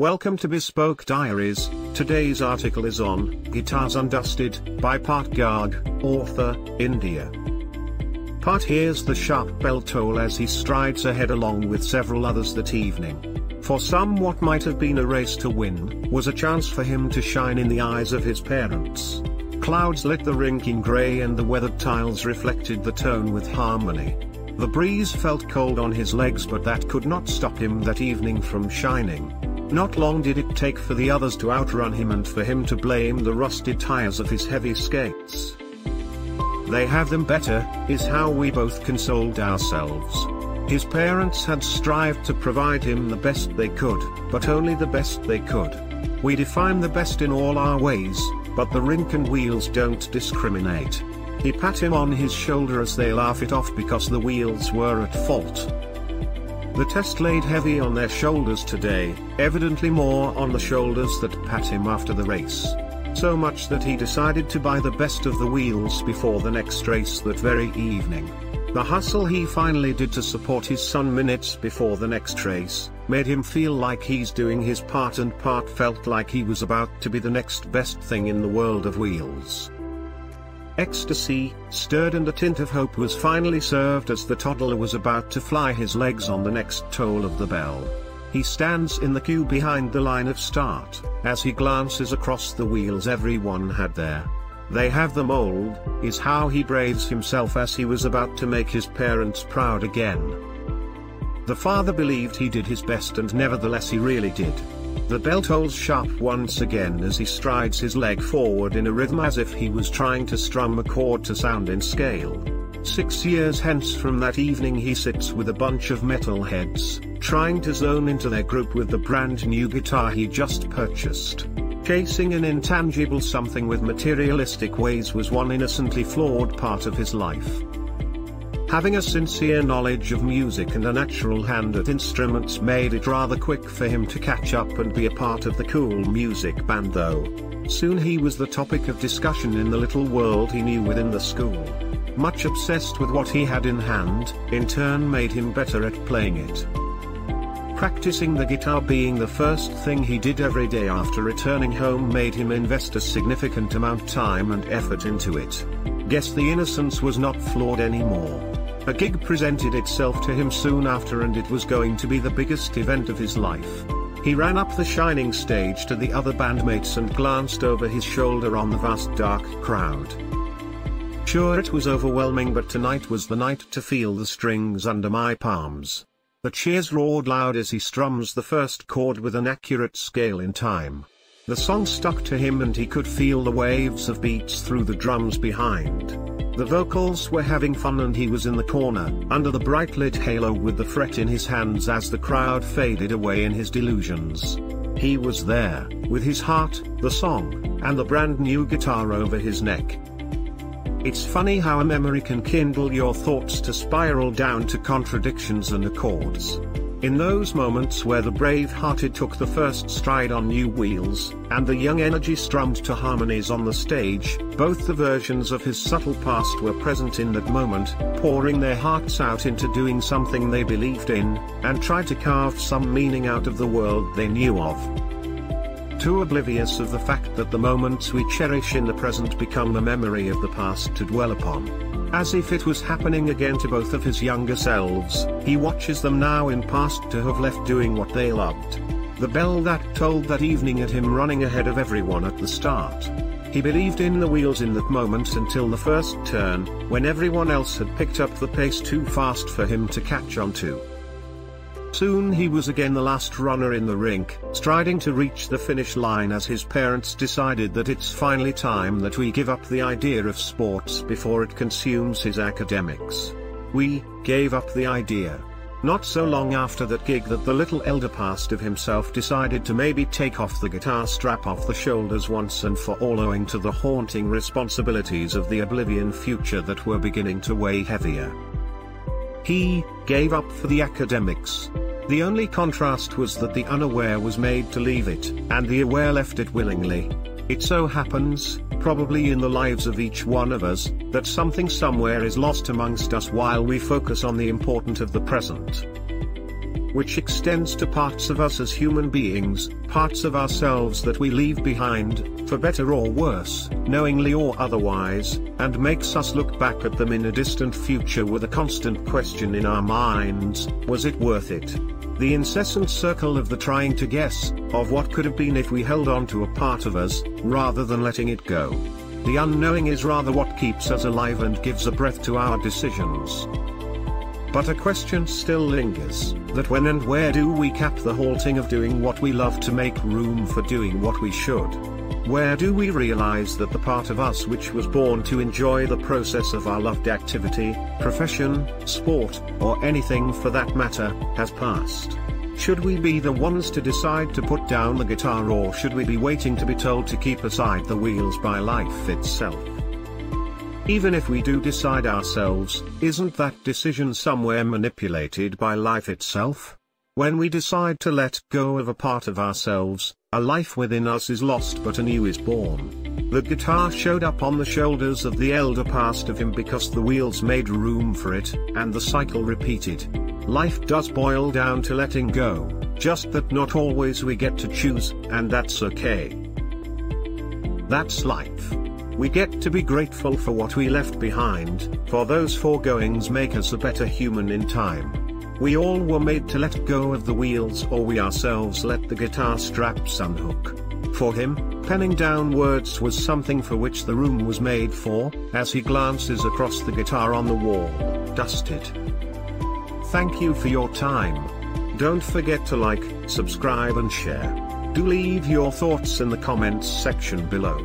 Welcome to Bespoke Diaries. Today's article is on Guitars Undusted by Pat Garg, author, India. Pat hears the sharp bell toll as he strides ahead along with several others that evening. For some, what might have been a race to win was a chance for him to shine in the eyes of his parents. Clouds lit the rink in grey and the weathered tiles reflected the tone with harmony. The breeze felt cold on his legs, but that could not stop him that evening from shining. Not long did it take for the others to outrun him and for him to blame the rusted tires of his heavy skates. "They have them better," is how we both consoled ourselves. His parents had strived to provide him the best they could, but only the best they could. We define the best in all our ways, but the rink and wheels don't discriminate. He pat him on his shoulder as they laugh it off because the wheels were at fault. The test laid heavy on their shoulders today, evidently more on the shoulders that pat him after the race. So much that he decided to buy the best of the wheels before the next race that very evening. The hustle he finally did to support his son minutes before the next race made him feel like he's doing his part, and Pat felt like he was about to be the next best thing in the world of wheels. Ecstasy, stirred, and a tint of hope was finally served as the toddler was about to fly his legs on the next toll of the bell. He stands in the queue behind the line of start. As he glances across the wheels everyone had there, "They have them old," is how he braves himself as he was about to make his parents proud again. The father believed he did his best, and nevertheless he really did. The bell tolls sharp once again as he strides his leg forward in a rhythm as if he was trying to strum a chord to sound in scale. 6 years hence from that evening he sits with a bunch of metalheads, trying to zone into their group with the brand new guitar he just purchased. Chasing an intangible something with materialistic ways was one innocently flawed part of his life. Having a sincere knowledge of music and a natural hand at instruments made it rather quick for him to catch up and be a part of the cool music band though. Soon he was the topic of discussion in the little world he knew within the school. Much obsessed with what he had in hand, in turn made him better at playing it. Practicing the guitar being the first thing he did every day after returning home made him invest a significant amount of time and effort into it. Guess the innocence was not flawed anymore. A gig presented itself to him soon after, and it was going to be the biggest event of his life. He ran up the shining stage to the other bandmates and glanced over his shoulder on the vast dark crowd. Sure, it was overwhelming, but tonight was the night to feel the strings under my palms. The cheers roared loud as he strums the first chord with an accurate scale in time. The song stuck to him and he could feel the waves of beats through the drums behind. The vocals were having fun and he was in the corner, under the bright lit halo with the fret in his hands as the crowd faded away in his delusions. He was there, with his heart, the song, and the brand new guitar over his neck. It's funny how a memory can kindle your thoughts to spiral down to contradictions and accords. In those moments where the brave-hearted took the first stride on new wheels, and the young energy strummed to harmonies on the stage, both the versions of his subtle past were present in that moment, pouring their hearts out into doing something they believed in, and tried to carve some meaning out of the world they knew of. Too oblivious of the fact that the moments we cherish in the present become a memory of the past to dwell upon. As if it was happening again to both of his younger selves, he watches them now in past to have left doing what they loved. The bell that tolled that evening had him running ahead of everyone at the start. He believed in the wheels in that moment until the first turn, when everyone else had picked up the pace too fast for him to catch on to. Soon he was again the last runner in the rink, striding to reach the finish line as his parents decided that it's finally time that we give up the idea of sports before it consumes his academics. We gave up the idea. Not so long after that gig that the little elder past of himself decided to maybe take off the guitar strap off the shoulders once and for all, owing to the haunting responsibilities of the oblivion future that were beginning to weigh heavier. He gave up for the academics. The only contrast was that the unaware was made to leave it, and the aware left it willingly. It so happens, probably in the lives of each one of us, that something somewhere is lost amongst us while we focus on the important of the present. which extends to parts of us as human beings, parts of ourselves that we leave behind, for better or worse, knowingly or otherwise, and makes us look back at them in a distant future with a constant question in our minds, was it worth it? The incessant circle of the trying to guess, of what could have been if we held on to a part of us, rather than letting it go. The unknowing is rather what keeps us alive and gives a breath to our decisions. But a question still lingers, that when and where do we cap the halting of doing what we love to make room for doing what we should? Where do we realize that the part of us which was born to enjoy the process of our loved activity, profession, sport, or anything for that matter, has passed? Should we be the ones to decide to put down the guitar, or should we be waiting to be told to keep aside the wheels by life itself? Even if we do decide ourselves, isn't that decision somewhere manipulated by life itself? When we decide to let go of a part of ourselves, a life within us is lost but a new is born. The guitar showed up on the shoulders of the elder past of him because the wheels made room for it, and the cycle repeated. Life does boil down to letting go, just that not always we get to choose, and that's okay. That's life. We get to be grateful for what we left behind, for those foregoings make us a better human in time. We all were made to let go of the wheels, or we ourselves let the guitar straps unhook. For him, penning down words was something for which the room was made for, as he glances across the guitar on the wall, dusted. Thank you for your time. Don't forget to like, subscribe and share. Do leave your thoughts in the comments section below.